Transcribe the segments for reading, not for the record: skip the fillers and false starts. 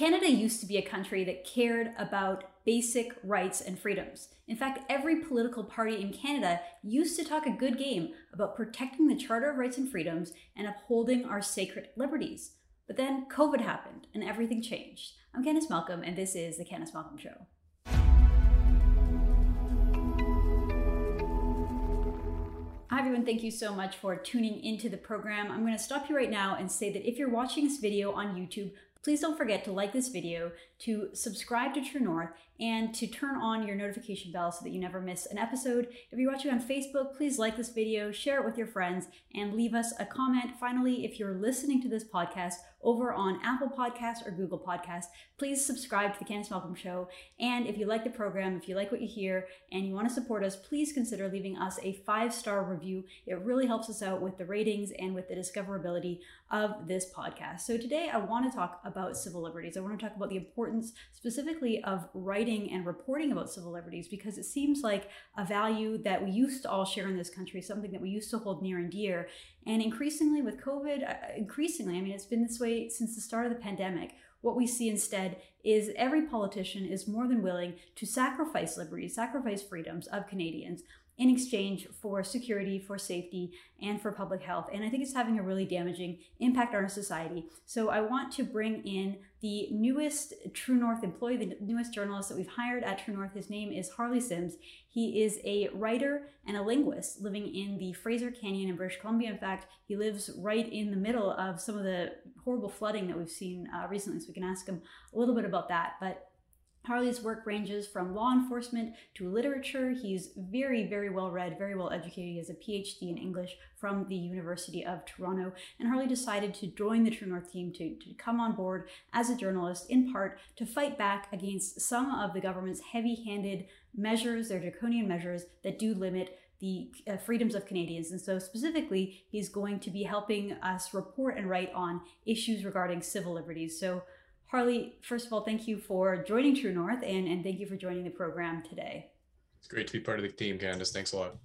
Canada used to be a country that cared about basic rights and freedoms. In fact, every political party in Canada used to talk a good game about protecting the Charter of Rights and Freedoms and upholding our sacred liberties. But then COVID happened and everything changed. I'm Candice Malcolm, and this is The Candice Malcolm Show. Hi everyone, thank you so much for tuning into the program. I'm going to stop you right now and say that if you're watching this video on YouTube, please don't forget to like this video, to subscribe to True North, and to turn on your notification bell so that you never miss an episode. If you're watching on Facebook, please like this video, share it with your friends, and leave us a comment. Finally, if you're listening to this podcast over on Apple Podcasts or Google Podcasts, please subscribe to The Candice Malcolm Show. And if you like the program, if you like what you hear, and you want to support us, please consider leaving us a 5-star review. It really helps us out with the ratings and with the discoverability of this podcast. So today I want to talk about civil liberties. I want to talk about the importance specifically of writing and reporting about civil liberties, because it seems like a value that we used to all share in this country, something that we used to hold near and dear. And increasingly with COVID, I mean, it's been this way since the start of the pandemic. What we see instead is every politician is more than willing to sacrifice liberties, sacrifice freedoms of Canadians in exchange for security, for safety, and for public health. And I think it's having a really damaging impact on our society. So I want to bring in the newest True North employee, the newest journalist that we've hired at True North. His name is Harley Sims. He is a writer and a linguist living in the Fraser Canyon in British Columbia. In fact, he lives right in the middle of some of the horrible flooding that we've seen recently. So we can ask him a little bit about that. But Harley's work ranges from law enforcement to literature. He's very, very well read, very well educated. He has a PhD in English from the University of Toronto. And Harley decided to join the True North team to come on board as a journalist, in part to fight back against some of the government's heavy-handed measures, their draconian measures that do limit the freedoms of Canadians. And so specifically, he's going to be helping us report and write on issues regarding civil liberties. So Harley, first of all, thank you for joining True North, and thank you for joining the program today. It's great to be part of the team, Candice. Thanks a lot.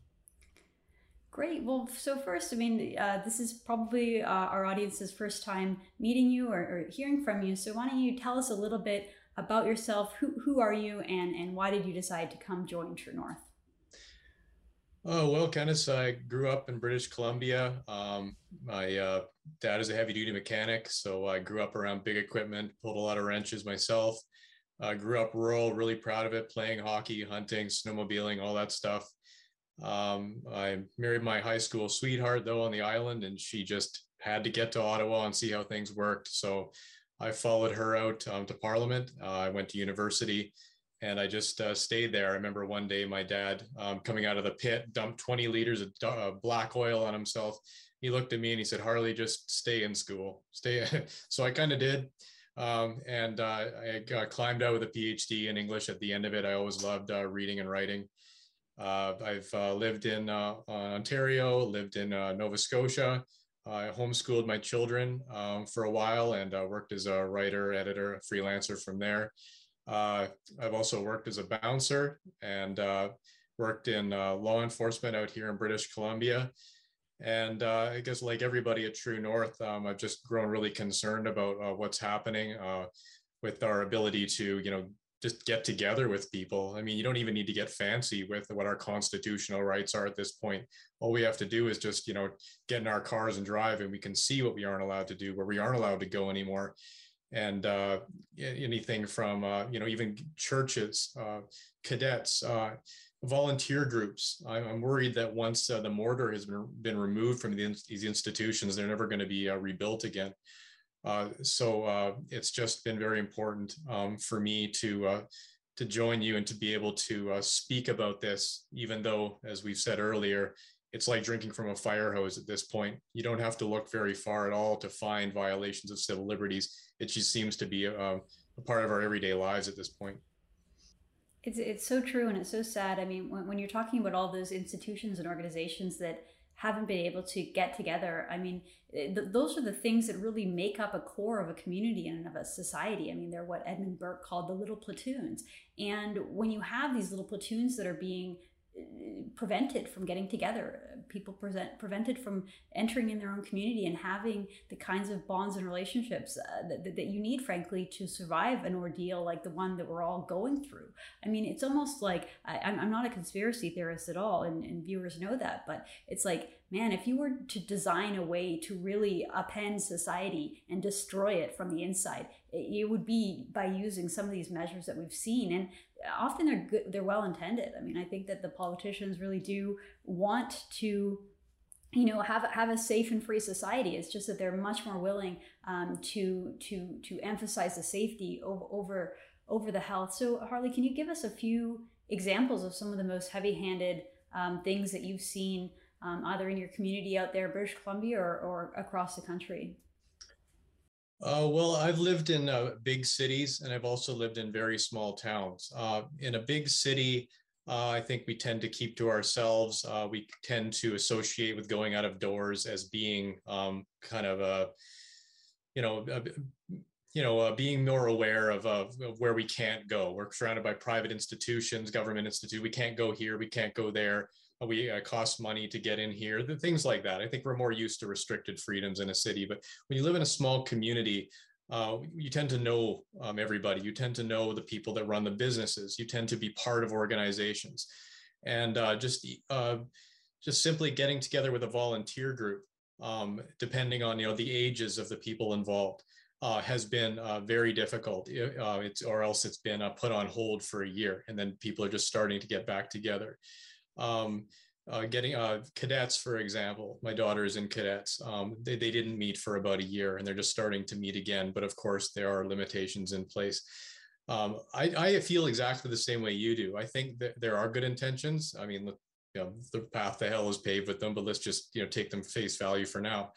Great. Well, so first, I mean, this is probably our audience's first time meeting you or hearing from you. So why don't you tell us a little bit about yourself? Who are you, and why did you decide to come join True North? Oh, well, Candice, I grew up in British Columbia. My dad is a heavy-duty mechanic, so I grew up around big equipment, pulled a lot of wrenches myself. I grew up rural, really proud of it, playing hockey, hunting, snowmobiling, all that stuff. I married my high school sweetheart, though, on the island, and she just had to get to Ottawa and see how things worked. So I followed her out to Parliament. I went to university. And I just stayed there. I remember one day my dad coming out of the pit, dumped 20 liters of black oil on himself. He looked at me and he said, "Harley, just stay in school, stay." So I kind of did. I climbed out with a PhD in English at the end of it. I always loved reading and writing. I've lived in Ontario, lived in Nova Scotia. I homeschooled my children for a while and worked as a writer, editor, freelancer from there. I've also worked as a bouncer and worked in law enforcement out here in British Columbia. And I guess like everybody at True North, I've just grown really concerned about what's happening with our ability to, you know, just get together with people. I mean, you don't even need to get fancy with what our constitutional rights are at this point. All we have to do is just, you know, get in our cars and drive, and we can see what we aren't allowed to do, where we aren't allowed to go anymore. And anything from, you know, even churches, cadets, volunteer groups. I'm worried that once the mortar has been removed from these institutions, they're never going to be rebuilt again. It's just been very important for me to join you and to be able to speak about this, even though, as we've said earlier, it's like drinking from a fire hose at this point. You don't have to look very far at all to find violations of civil liberties. It just seems to be a part of our everyday lives at this point. It's so true, and it's so sad. I mean, when you're talking about all those institutions and organizations that haven't been able to get together, I mean, those are the things that really make up a core of a community and of a society. I mean, they're what Edmund Burke called the little platoons. And when you have these little platoons that are being prevented from getting together, people prevented from entering in their own community and having the kinds of bonds and relationships that you need, frankly, to survive an ordeal like the one that we're all going through. I mean, it's almost like, I'm not a conspiracy theorist at all, and viewers know that, but it's like, man, if you were to design a way to really upend society and destroy it from the inside, it would be by using some of these measures that we've seen. And often they're good, they're well-intended. I mean, I think that the politicians really do want to, you know, have a safe and free society. It's just that they're much more willing to emphasize the safety over the health. So Harley, can you give us a few examples of some of the most heavy-handed things that you've seen either in your community out there, British Columbia, or across the country? Well, I've lived in big cities, and I've also lived in very small towns. In a big city, I think we tend to keep to ourselves. We tend to associate with going out of doors as being kind of a, being more aware of where we can't go. We're surrounded by private institutions, government institutions. We can't go here. We can't go there. We cost money to get in here, things like that. I think we're more used to restricted freedoms in a city, but when you live in a small community, you tend to know everybody. You tend to know the people that run the businesses. You tend to be part of organizations, and just simply getting together with a volunteer group, depending on the ages of the people involved, has been very difficult. Or else it's been put on hold for a year, and then people are just starting to get back together. Getting cadets, for example, my daughter is in cadets. They didn't meet for about a year, and they're just starting to meet again. But of course, there are limitations in place. I feel exactly the same way you do. I think that there are good intentions. I mean, the path to hell is paved with them, but let's just take them face value for now.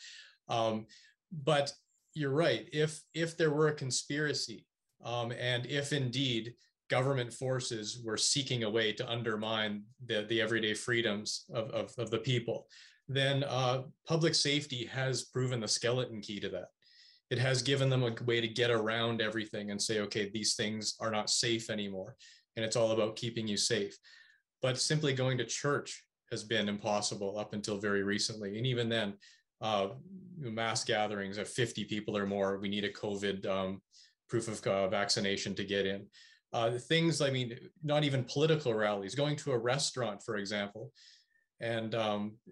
But you're right. If there were a conspiracy, and if indeed government forces were seeking a way to undermine the everyday freedoms of the people, then public safety has proven the skeleton key to that. It has given them a way to get around everything and say, okay, these things are not safe anymore. And it's all about keeping you safe. But simply going to church has been impossible up until very recently. And even then, mass gatherings of 50 people or more, we need a COVID proof of vaccination to get in. Things, I mean, not even political rallies, going to a restaurant, for example. And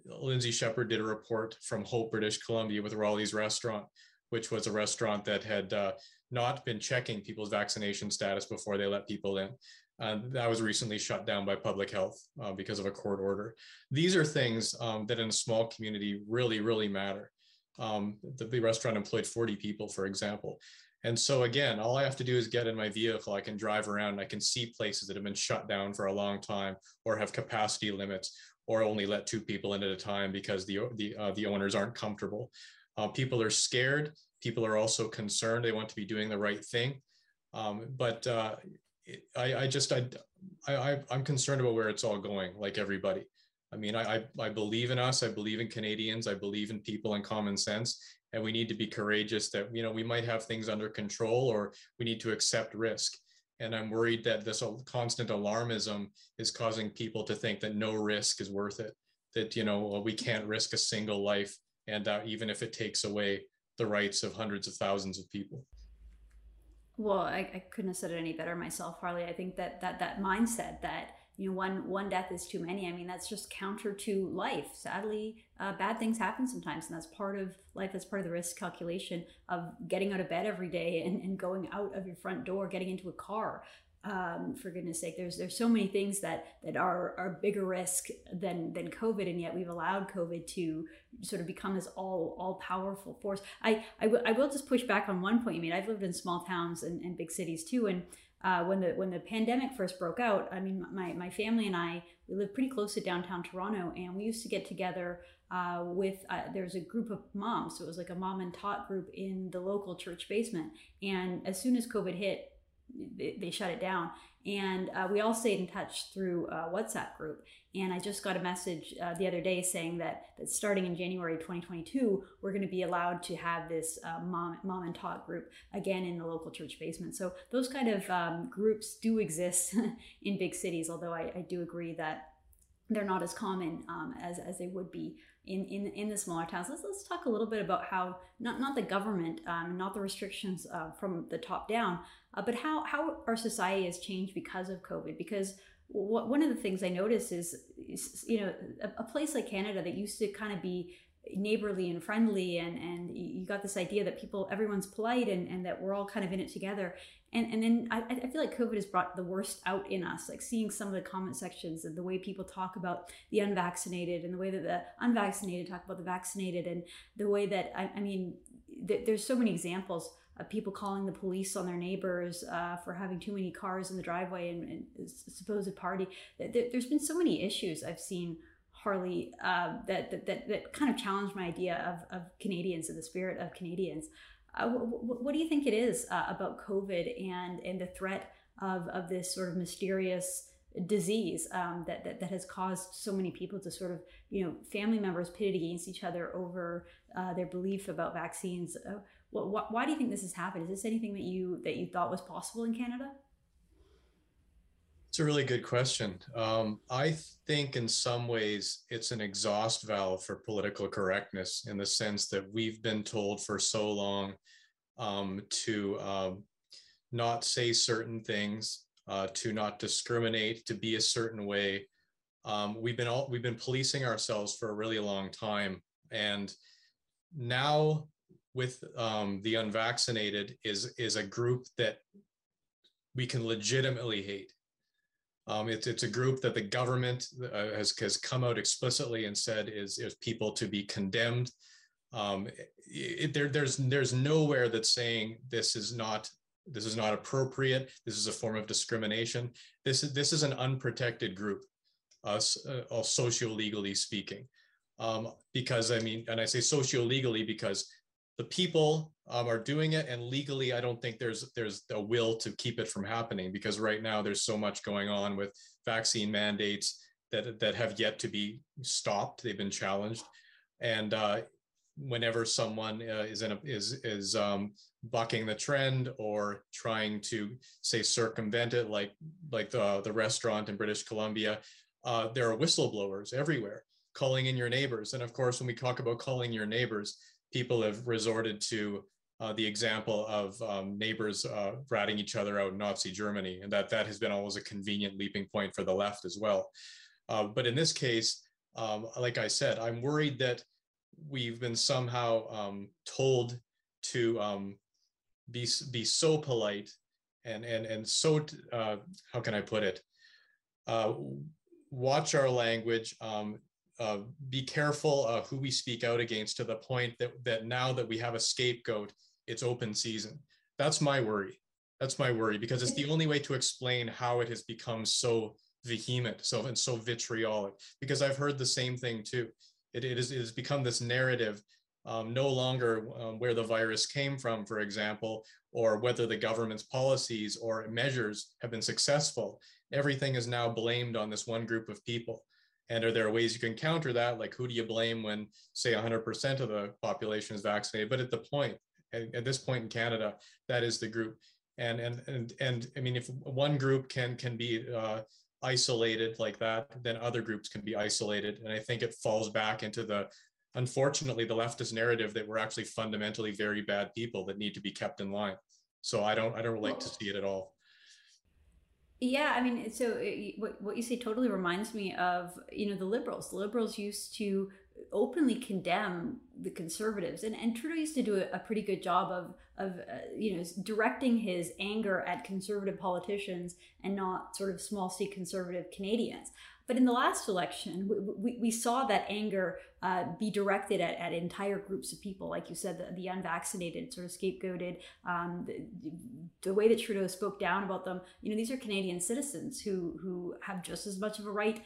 Lindsay Shepherd did a report from Hope, British Columbia, with Raleigh's Restaurant, which was a restaurant that had not been checking people's vaccination status before they let people in. That was recently shut down by public health because of a court order. These are things that in a small community really, really matter. The restaurant employed 40 people, for example. And so again, all I have to do is get in my vehicle. I can drive around. I can see places that have been shut down for a long time or have capacity limits or only let 2 people in at a time because the owners aren't comfortable. People are scared. People are also concerned. They want to be doing the right thing. I'm concerned about where it's all going, like everybody. I mean, I believe in us. I believe in Canadians. I believe in people and common sense. And we need to be courageous that, we might have things under control or we need to accept risk. And I'm worried that this constant alarmism is causing people to think that no risk is worth it, that, we can't risk a single life. And even if it takes away the rights of hundreds of thousands of people. Well, I couldn't have said it any better myself, Harley. I think that mindset that, one death is too many. I mean, that's just counter to life. Sadly, bad things happen sometimes, and that's part of life. That's part of the risk calculation of getting out of bed every day and going out of your front door, getting into a car. For goodness sake, there's so many things that are bigger risk than COVID, and yet we've allowed COVID to sort of become this all-powerful force. I will just push back on one point you made. I've lived in small towns and big cities too, and when the pandemic first broke out, I mean, my family and I, we lived pretty close to downtown Toronto, and we used to get together there's a group of moms. So it was like a mom and tot group in the local church basement. And as soon as COVID hit, they shut it down. And we all stayed in touch through a WhatsApp group. And I just got a message the other day saying that starting in January 2022, we're going to be allowed to have this mom and tot group again in the local church basement. So those kind of groups do exist in big cities, although I do agree that they're not as common as they would be in the smaller towns. Let's talk a little bit about how not the government, not the restrictions from the top down, but how our society has changed because of COVID. Because one of the things I notice is a place like Canada that used to kind of be neighborly and friendly, and you got this idea that everyone's polite and that we're all kind of in it together. And then I feel like COVID has brought the worst out in us, like seeing some of the comment sections and the way people talk about the unvaccinated and the way that the unvaccinated talk about the vaccinated, and the way that, there's so many examples of people calling the police on their neighbors for having too many cars in the driveway and supposed party. There's been so many issues I've seen, Harley, that kind of challenged my idea of Canadians and the spirit of Canadians. What do you think it is about COVID and the threat of this sort of mysterious disease that has caused so many people to sort of, family members pitted against each other over their belief about vaccines? Why do you think this has happened? Is this anything that you thought was possible in Canada? It's a really good question. I think in some ways it's an exhaust valve for political correctness, in the sense that we've been told for so long to not say certain things, to not discriminate, to be a certain way. We've been policing ourselves for a really long time, and now with the unvaccinated is a group that we can legitimately hate. It's a group that the government has come out explicitly and said is people to be condemned. There's nowhere that's saying this is not appropriate. This is a form of discrimination. This is an unprotected group, socio-legally speaking, because and I say socio-legally because the people are doing it, and legally, I don't think there's a will to keep it from happening, because right now there's so much going on with vaccine mandates that have yet to be stopped. They've been challenged, and whenever someone is bucking the trend or trying to say circumvent it, like the restaurant in British Columbia, there are whistleblowers everywhere calling in your neighbors. And of course, when we talk about calling your neighbors, people have resorted to the example of neighbors ratting each other out in Nazi Germany, and that has been always a convenient leaping point for the left as well. But in this case, like I said, I'm worried that we've been somehow told to be so polite and so, how can I put it? Watch our language, be careful who we speak out against, to the point that now that we have a scapegoat, it's open season. That's my worry. Because it's the only way to explain how it has become so vehement, so vitriolic. Because I've heard the same thing too. It has become this narrative, no longer where the virus came from, for example, or whether the government's policies or measures have been successful. Everything is now blamed on this one group of people. And are there ways you can counter that? Like, who do you blame when, say, 100% of the population is vaccinated? But at this point in Canada, that is the group. And if one group can be isolated like that, then other groups can be isolated. And I think it falls back into unfortunately, the leftist narrative that we're actually fundamentally very bad people that need to be kept in line. So I don't like to see it at all. Yeah, what you say totally reminds me of, the Liberals. The Liberals used to openly condemn the Conservatives, and Trudeau used to do a pretty good job of directing his anger at Conservative politicians and not sort of small C Conservative Canadians. But in the last election, we saw that anger be directed at entire groups of people. Like you said, the unvaccinated, sort of scapegoated, the way that Trudeau spoke down about them. These are Canadian citizens who have just as much of a right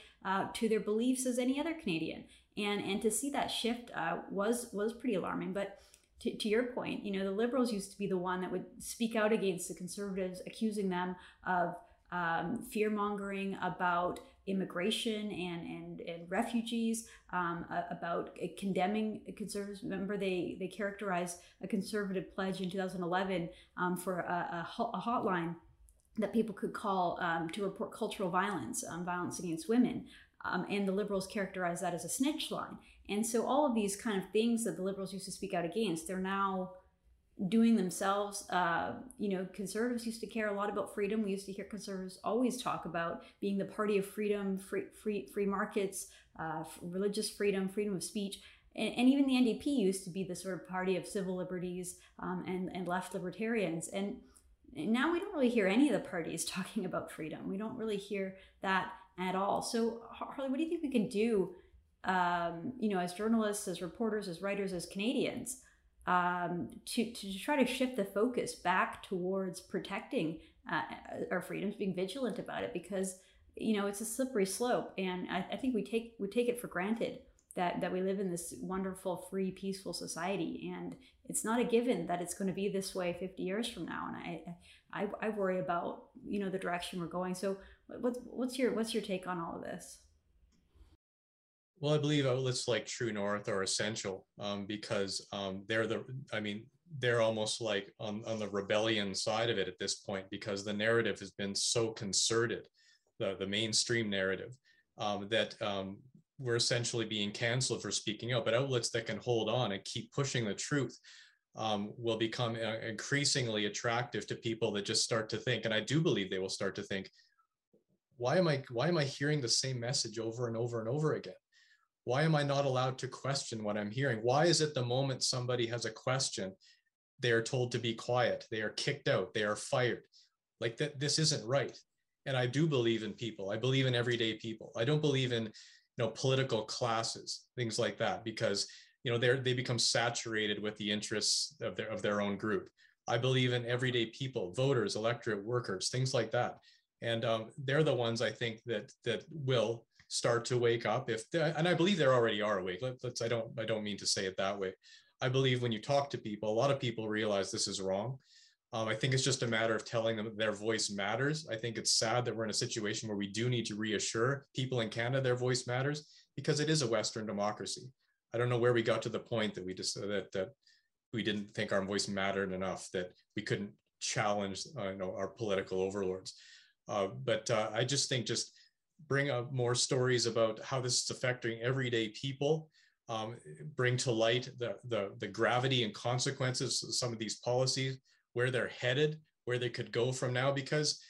to their beliefs as any other Canadian. And to see that shift was pretty alarming. But to your point, the Liberals used to be the one that would speak out against the Conservatives, accusing them of fear-mongering about immigration and refugees, about condemning Conservatives. Remember, they characterized a Conservative pledge in 2011 for a hotline that people could call to report cultural violence against women. And the Liberals characterize that as a snitch line. And so all of these kind of things that the Liberals used to speak out against, they're now doing themselves. Conservatives used to care a lot about freedom. We used to hear Conservatives always talk about being the party of freedom, free markets, religious freedom, freedom of speech. And even the NDP used to be the sort of party of civil liberties and left libertarians. And now we don't really hear any of the parties talking about freedom. We don't really hear that at all. So Harley, what do you think we can do, as journalists, as reporters, as writers, as Canadians, to try to shift the focus back towards protecting our freedoms, being vigilant about it? Because, it's a slippery slope. And I think we take it for granted that we live in this wonderful, free, peaceful society. And it's not a given that it's going to be this way 50 years from now. And I worry about, the direction we're going. So what's your take on all of this? Well, I believe outlets like True North are essential because they're almost like on the rebellion side of it at this point, because the narrative has been so concerted, the mainstream narrative, that we're essentially being canceled for speaking out. But outlets that can hold on and keep pushing the truth will become increasingly attractive to people that just start to think, and I do believe they will start to think, why am I hearing the same message over and over and over again? Why am I not allowed to question what I'm hearing? Why is it the moment somebody has a question, they are told to be quiet, they are kicked out, they are fired? Like that, this isn't right. And I do believe in people. I believe in everyday people. I don't believe in political classes, things like that, because they become saturated with the interests of their own group. I believe in everyday people, voters, electorate, workers, things like that, and they're the ones I think that will start to wake up. And I believe they already are awake. I don't mean to say it that way. I believe when you talk to people, a lot of people realize this is wrong. I think it's just a matter of telling them their voice matters. I think it's sad that we're in a situation where we do need to reassure people in Canada their voice matters, because it is a Western democracy. I don't know where we got to the point that that we didn't think our voice mattered enough, that we couldn't challenge our political overlords. But I just think bring up more stories about how this is affecting everyday people. Bring to light the gravity and consequences of some of these policies, where they're headed, where they could go from now, because,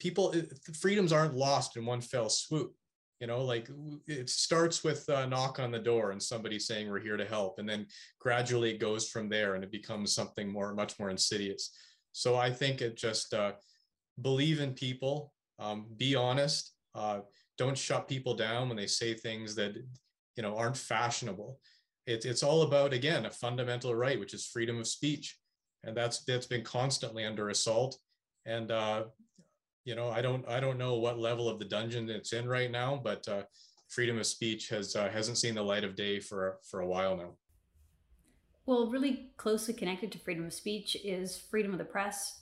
people, freedoms aren't lost in one fell swoop. It starts with a knock on the door and somebody saying, we're here to help. And then gradually it goes from there and it becomes something much more insidious. So I think it just believe in people, be honest, don't shut people down when they say things that, aren't fashionable. It's all about, again, a fundamental right, which is freedom of speech. And that's been constantly under assault. And, I don't know what level of the dungeon it's in right now, but freedom of speech hasn't seen the light of day for a while now. Well, really closely connected to freedom of speech is freedom of the press,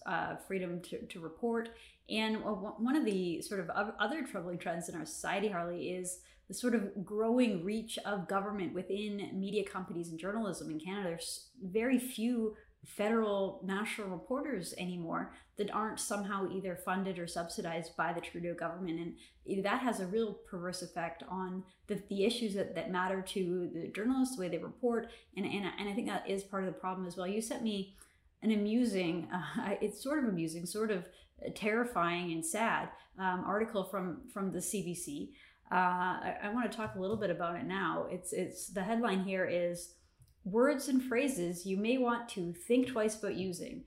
freedom to report. And one of the sort of other troubling trends in our society, Harley, is the sort of growing reach of government within media companies and journalism in Canada. There's very few federal national reporters anymore that aren't somehow either funded or subsidized by the Trudeau government. And that has a real perverse effect on the issues that matter to the journalists, the way they report. And I think that is part of the problem as well. You sent me an amusing, it's sort of amusing, sort of terrifying and sad article from the CBC. I want to talk a little bit about it now. It's the headline here is, "Words and phrases you may want to think twice about using.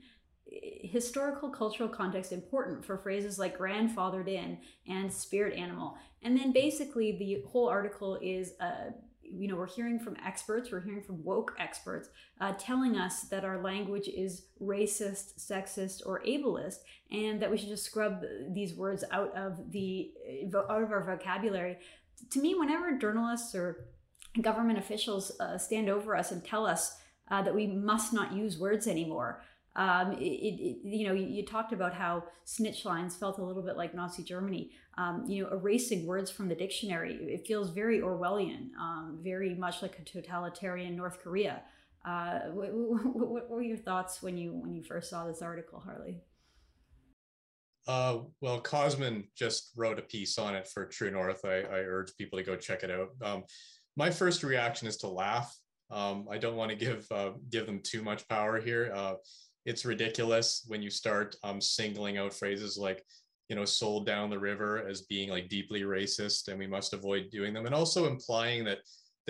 Historical cultural context important for phrases like grandfathered in and spirit animal." And then basically the whole article is, we're hearing from experts, we're hearing from woke experts telling us that our language is racist, sexist, or ableist, and that we should just scrub these words out of our vocabulary. To me, whenever journalists or government officials stand over us and tell us that we must not use words anymore. You talked about how snitch lines felt a little bit like Nazi Germany, erasing words from the dictionary. It feels very Orwellian, very much like a totalitarian North Korea. What were your thoughts when you first saw this article, Harley? Well, Cosman just wrote a piece on it for True North. I urge people to go check it out. My first reaction is to laugh. I don't want to give them too much power here. It's ridiculous when you start singling out phrases like, you know, sold down the river as being like deeply racist and we must avoid doing them. And also implying that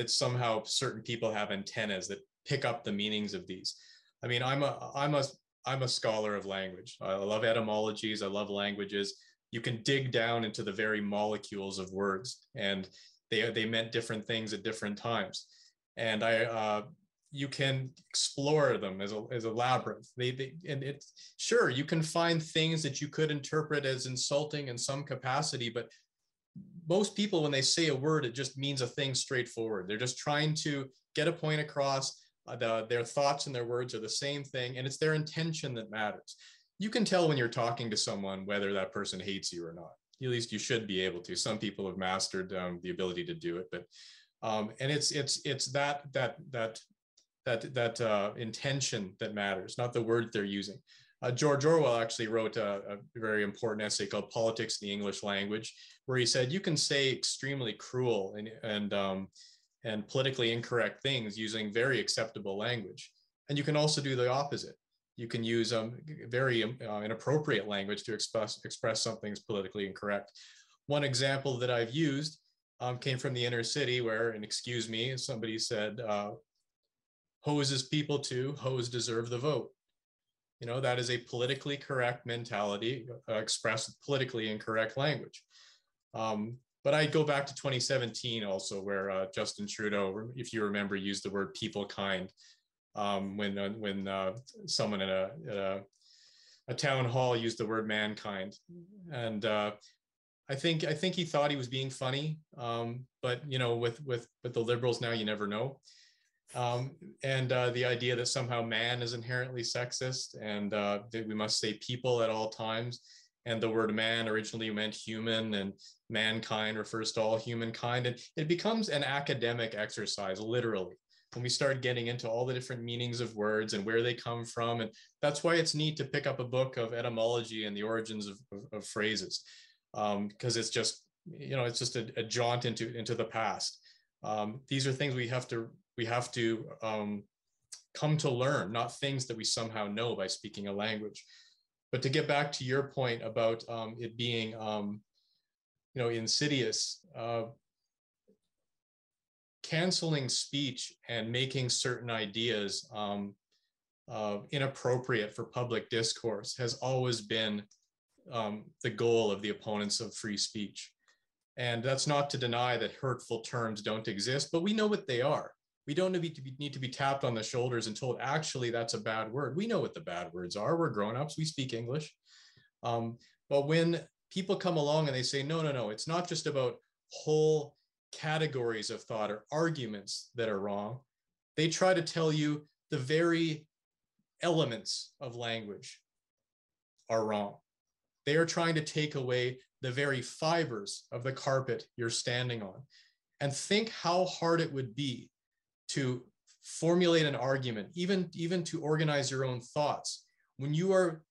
somehow certain people have antennas that pick up the meanings of these. I mean, I'm a scholar of language. I love etymologies. I love languages. You can dig down into the very molecules of words, and they meant different things at different times. And you can explore them as a labyrinth. Sure, you can find things that you could interpret as insulting in some capacity, but most people, when they say a word, it just means a thing straightforward. They're just trying to get a point across. Their thoughts and their words are the same thing, and it's their intention that matters. You can tell when you're talking to someone whether that person hates you or not. At least you should be able to. Some people have mastered the ability to do it, but and it's that intention that matters, not the word they're using. George Orwell actually wrote a very important essay called Politics in the English Language, where he said you can say extremely cruel and politically incorrect things using very acceptable language. And you can also do the opposite. You can use very inappropriate language to express something that's politically incorrect. One example that I've used came from the inner city where, and excuse me, somebody said, hoses people too, hoes deserve the vote. You know, that is a politically correct mentality expressed with politically incorrect language. But I go back to 2017 also, where Justin Trudeau, if you remember, used the word people kind when someone in a town hall used the word mankind. And I think he thought he was being funny, but you know, with the Liberals now, you never know. And the idea that somehow man is inherently sexist and that we must say people at all times. And the word man originally meant human, and mankind refers to all humankind. And it becomes an academic exercise, literally, when we start getting into all the different meanings of words and where they come from. And that's why it's neat to pick up a book of etymology and the origins of phrases, because it's just, you know, it's just a jaunt into the past. These are things we have to come to learn, not things that we somehow know by speaking a language. But to get back to your point about it being, you know, insidious, canceling speech and making certain ideas inappropriate for public discourse has always been the goal of the opponents of free speech. And that's not to deny that hurtful terms don't exist, but we know what they are. We don't need to be tapped on the shoulders and told, actually, that's a bad word. We know what the bad words are. We're grown-ups. We speak English. But when people come along and they say, no, it's not just about whole categories of thought or arguments that are wrong. They try to tell you the very elements of language are wrong. They are trying to take away the very fibers of the carpet you're standing on. And think how hard it would be to formulate an argument, even to organize your own thoughts, when you are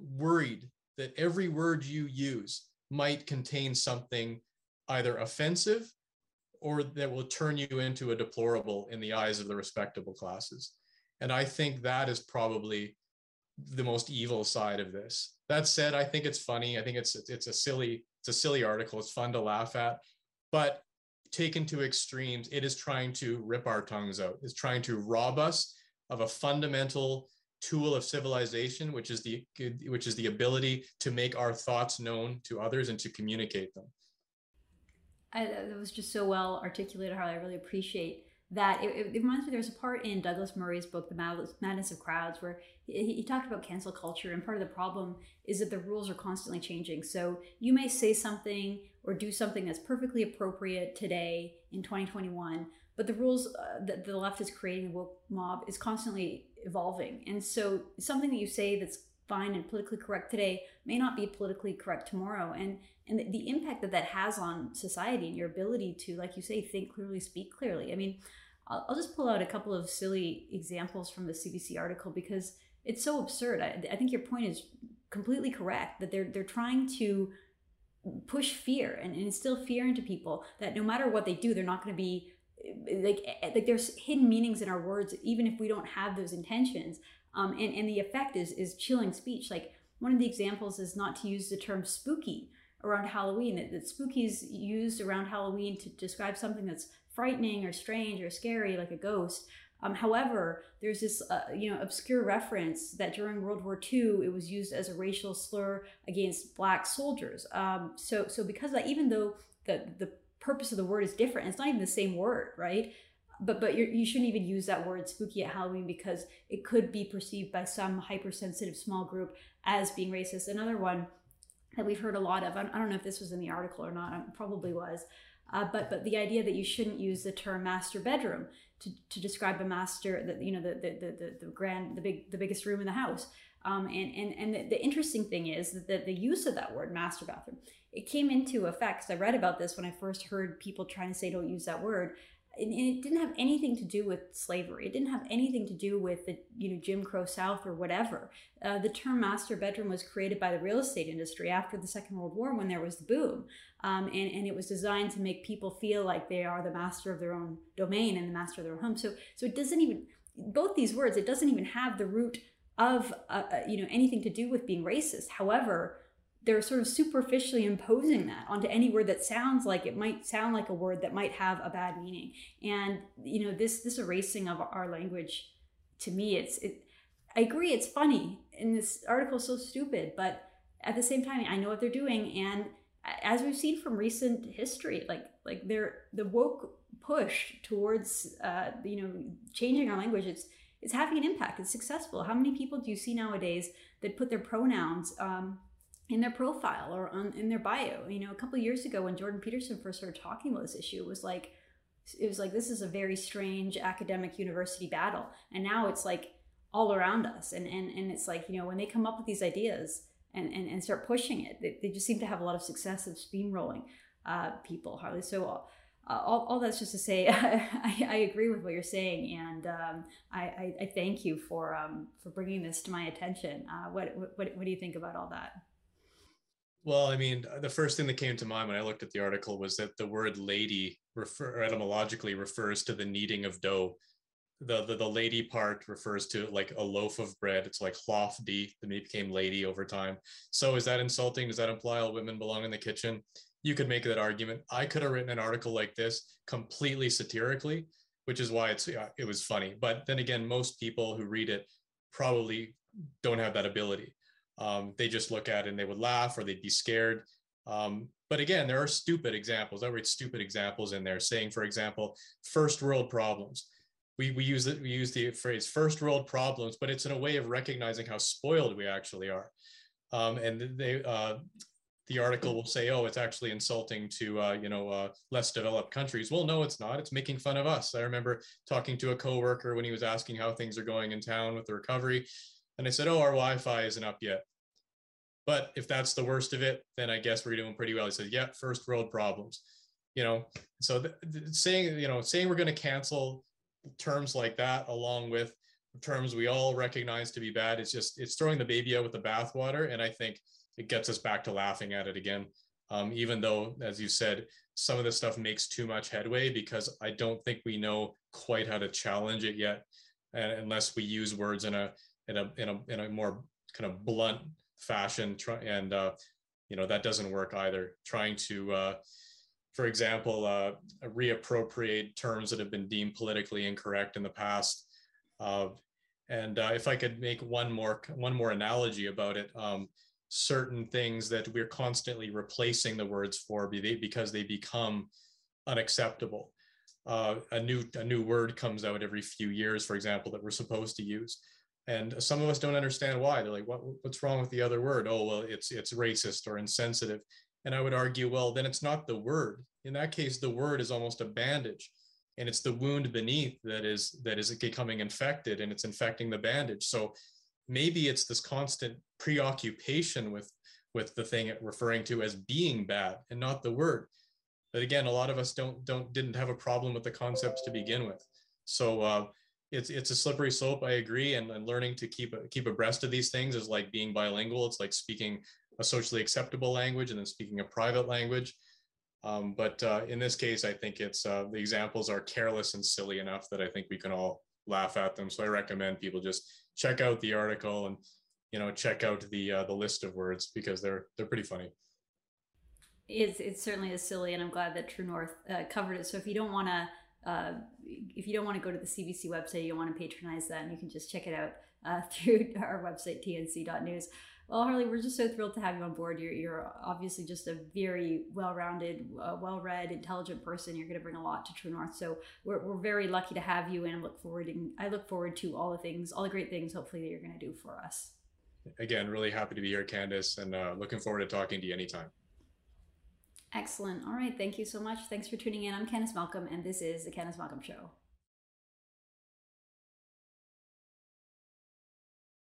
worried that every word you use might contain something either offensive or that will turn you into a deplorable in the eyes of the respectable classes. And I think that is probably the most evil side of this. That said, I think it's funny. I think it's a silly article. It's fun to laugh at, but taken to extremes, it is trying to rip our tongues out. It's trying to rob us of a fundamental tool of civilization, which is the ability to make our thoughts known to others and to communicate them. That was just so well articulated, Harley. I really appreciate that. It reminds me, there's a part in Douglas Murray's book, The Madness of Crowds, where he talked about cancel culture. And part of the problem is that the rules are constantly changing. So you may say something or do something that's perfectly appropriate today in 2021, but the rules that the left is creating, the woke mob, is constantly evolving. And so something that you say that's fine and politically correct today may not be politically correct tomorrow. And the impact that has on society and your ability to, like you say, think clearly, speak clearly. I mean, I'll just pull out a couple of silly examples from the CBC article because it's so absurd. I think your point is completely correct that they're trying to push fear and instill fear into people that no matter what they do, they're not going to be like there's hidden meanings in our words, even if we don't have those intentions. And the effect is chilling speech. Like one of the examples is not to use the term spooky around Halloween, that spooky is used around Halloween to describe something that's frightening or strange or scary, like a ghost. However, there's this obscure reference that during World War II, it was used as a racial slur against black soldiers. So because of that, even though the purpose of the word is different, it's not even the same word, right? But you shouldn't even use that word spooky at Halloween because it could be perceived by some hypersensitive small group as being racist. Another one that we've heard a lot of, I don't know if this was in the article or not, it probably was, but the idea that you shouldn't use the term master bedroom to describe a master, the biggest room in the house. And the interesting thing is that the use of that word, master bathroom, it came into effect. I read about this when I first heard people trying to say don't use that word, and it didn't have anything to do with slavery. It didn't have anything to do with the Jim Crow South or whatever. The term master bedroom was created by the real estate industry after the Second World War when there was the boom, and it was designed to make people feel like they are the master of their own domain and the master of their own home. So it doesn't even, both these words, it doesn't even have the root of anything to do with being racist. However, they're sort of superficially imposing that onto any word that sounds like it might sound like a word that might have a bad meaning. And this erasing of our language, to me, I agree, it's funny, and this article is so stupid, but at the same time, I know what they're doing. And as we've seen from recent history, like the woke push towards changing our language, it's having an impact. It's successful. How many people do you see nowadays that put their pronouns in their profile or in their bio? A couple of years ago when Jordan Peterson first started talking about this issue, it was like this is a very strange academic university battle. And now it's like all around us. And it's like, when they come up with these ideas and start pushing it, they just seem to have a lot of success of steamrolling people. So all that's just to say, I agree with what you're saying, and I thank you for bringing this to my attention. What do you think about all that? Well, I mean, the first thing that came to mind when I looked at the article was that the word "lady" etymologically refers to the kneading of dough. The lady part refers to like a loaf of bread. It's like hlofdi, then it became lady over time. So is that insulting? Does that imply all women belong in the kitchen? You could make that argument. I could have written an article like this completely satirically, which is why it was funny. But then again, most people who read it probably don't have that ability. They just look at it and they would laugh or they'd be scared. But again, there are stupid examples. I read stupid examples in there saying, for example, first world problems. We use the phrase first world problems, but it's in a way of recognizing how spoiled we actually are. The article will say, oh, it's actually insulting to, less developed countries. Well, no, it's not. It's making fun of us. I remember talking to a coworker when he was asking how things are going in town with the recovery. And I said, oh, our Wi-Fi isn't up yet. But if that's the worst of it, then I guess we're doing pretty well. He said, yeah, first world problems. So saying we're going to cancel terms like that, along with terms we all recognize to be bad, it's throwing the baby out with the bathwater. And I think it gets us back to laughing at it again, even though, as you said, some of this stuff makes too much headway because I don't think we know quite how to challenge it yet, unless we use words in a more kind of blunt fashion. That doesn't work either. Trying to, for example, reappropriate terms that have been deemed politically incorrect in the past. If I could make one more analogy about it. Certain things that we're constantly replacing the words for because they become unacceptable. A new word comes out every few years, for example, that we're supposed to use. And some of us don't understand why. They're like, what's wrong with the other word? Oh, well, it's racist or insensitive. And I would argue, well, then it's not the word. In that case, the word is almost a bandage, and it's the wound beneath that is becoming infected, and it's infecting the bandage. So maybe it's this constant preoccupation with the thing it referring to as being bad and not the word. But again, a lot of us didn't have a problem with the concepts to begin with. So it's a slippery slope. I agree. And learning to keep abreast of these things is like being bilingual. It's like speaking a socially acceptable language and then speaking a private language. But in this case, I think it's the examples are careless and silly enough that I think we can all laugh at them. So I recommend people just check out the article and, you know, check out the list of words, because they're pretty funny. It's certainly is silly, and I'm glad that True North covered it. So if you don't want to go to the CBC website, you don't want to patronize that, and you can just check it out through our website, tnc.news. Well, Harley, we're just so thrilled to have you on board. You're obviously just a very well-rounded, well-read, intelligent person. You're going to bring a lot to True North. So we're very lucky to have you, and I look forward to all the great things, hopefully, that you're going to do for us. Again, really happy to be here, Candice, and looking forward to talking to you anytime. Excellent. All right. Thank you so much. Thanks for tuning in. I'm Candice Malcolm, and this is The Candice Malcolm Show.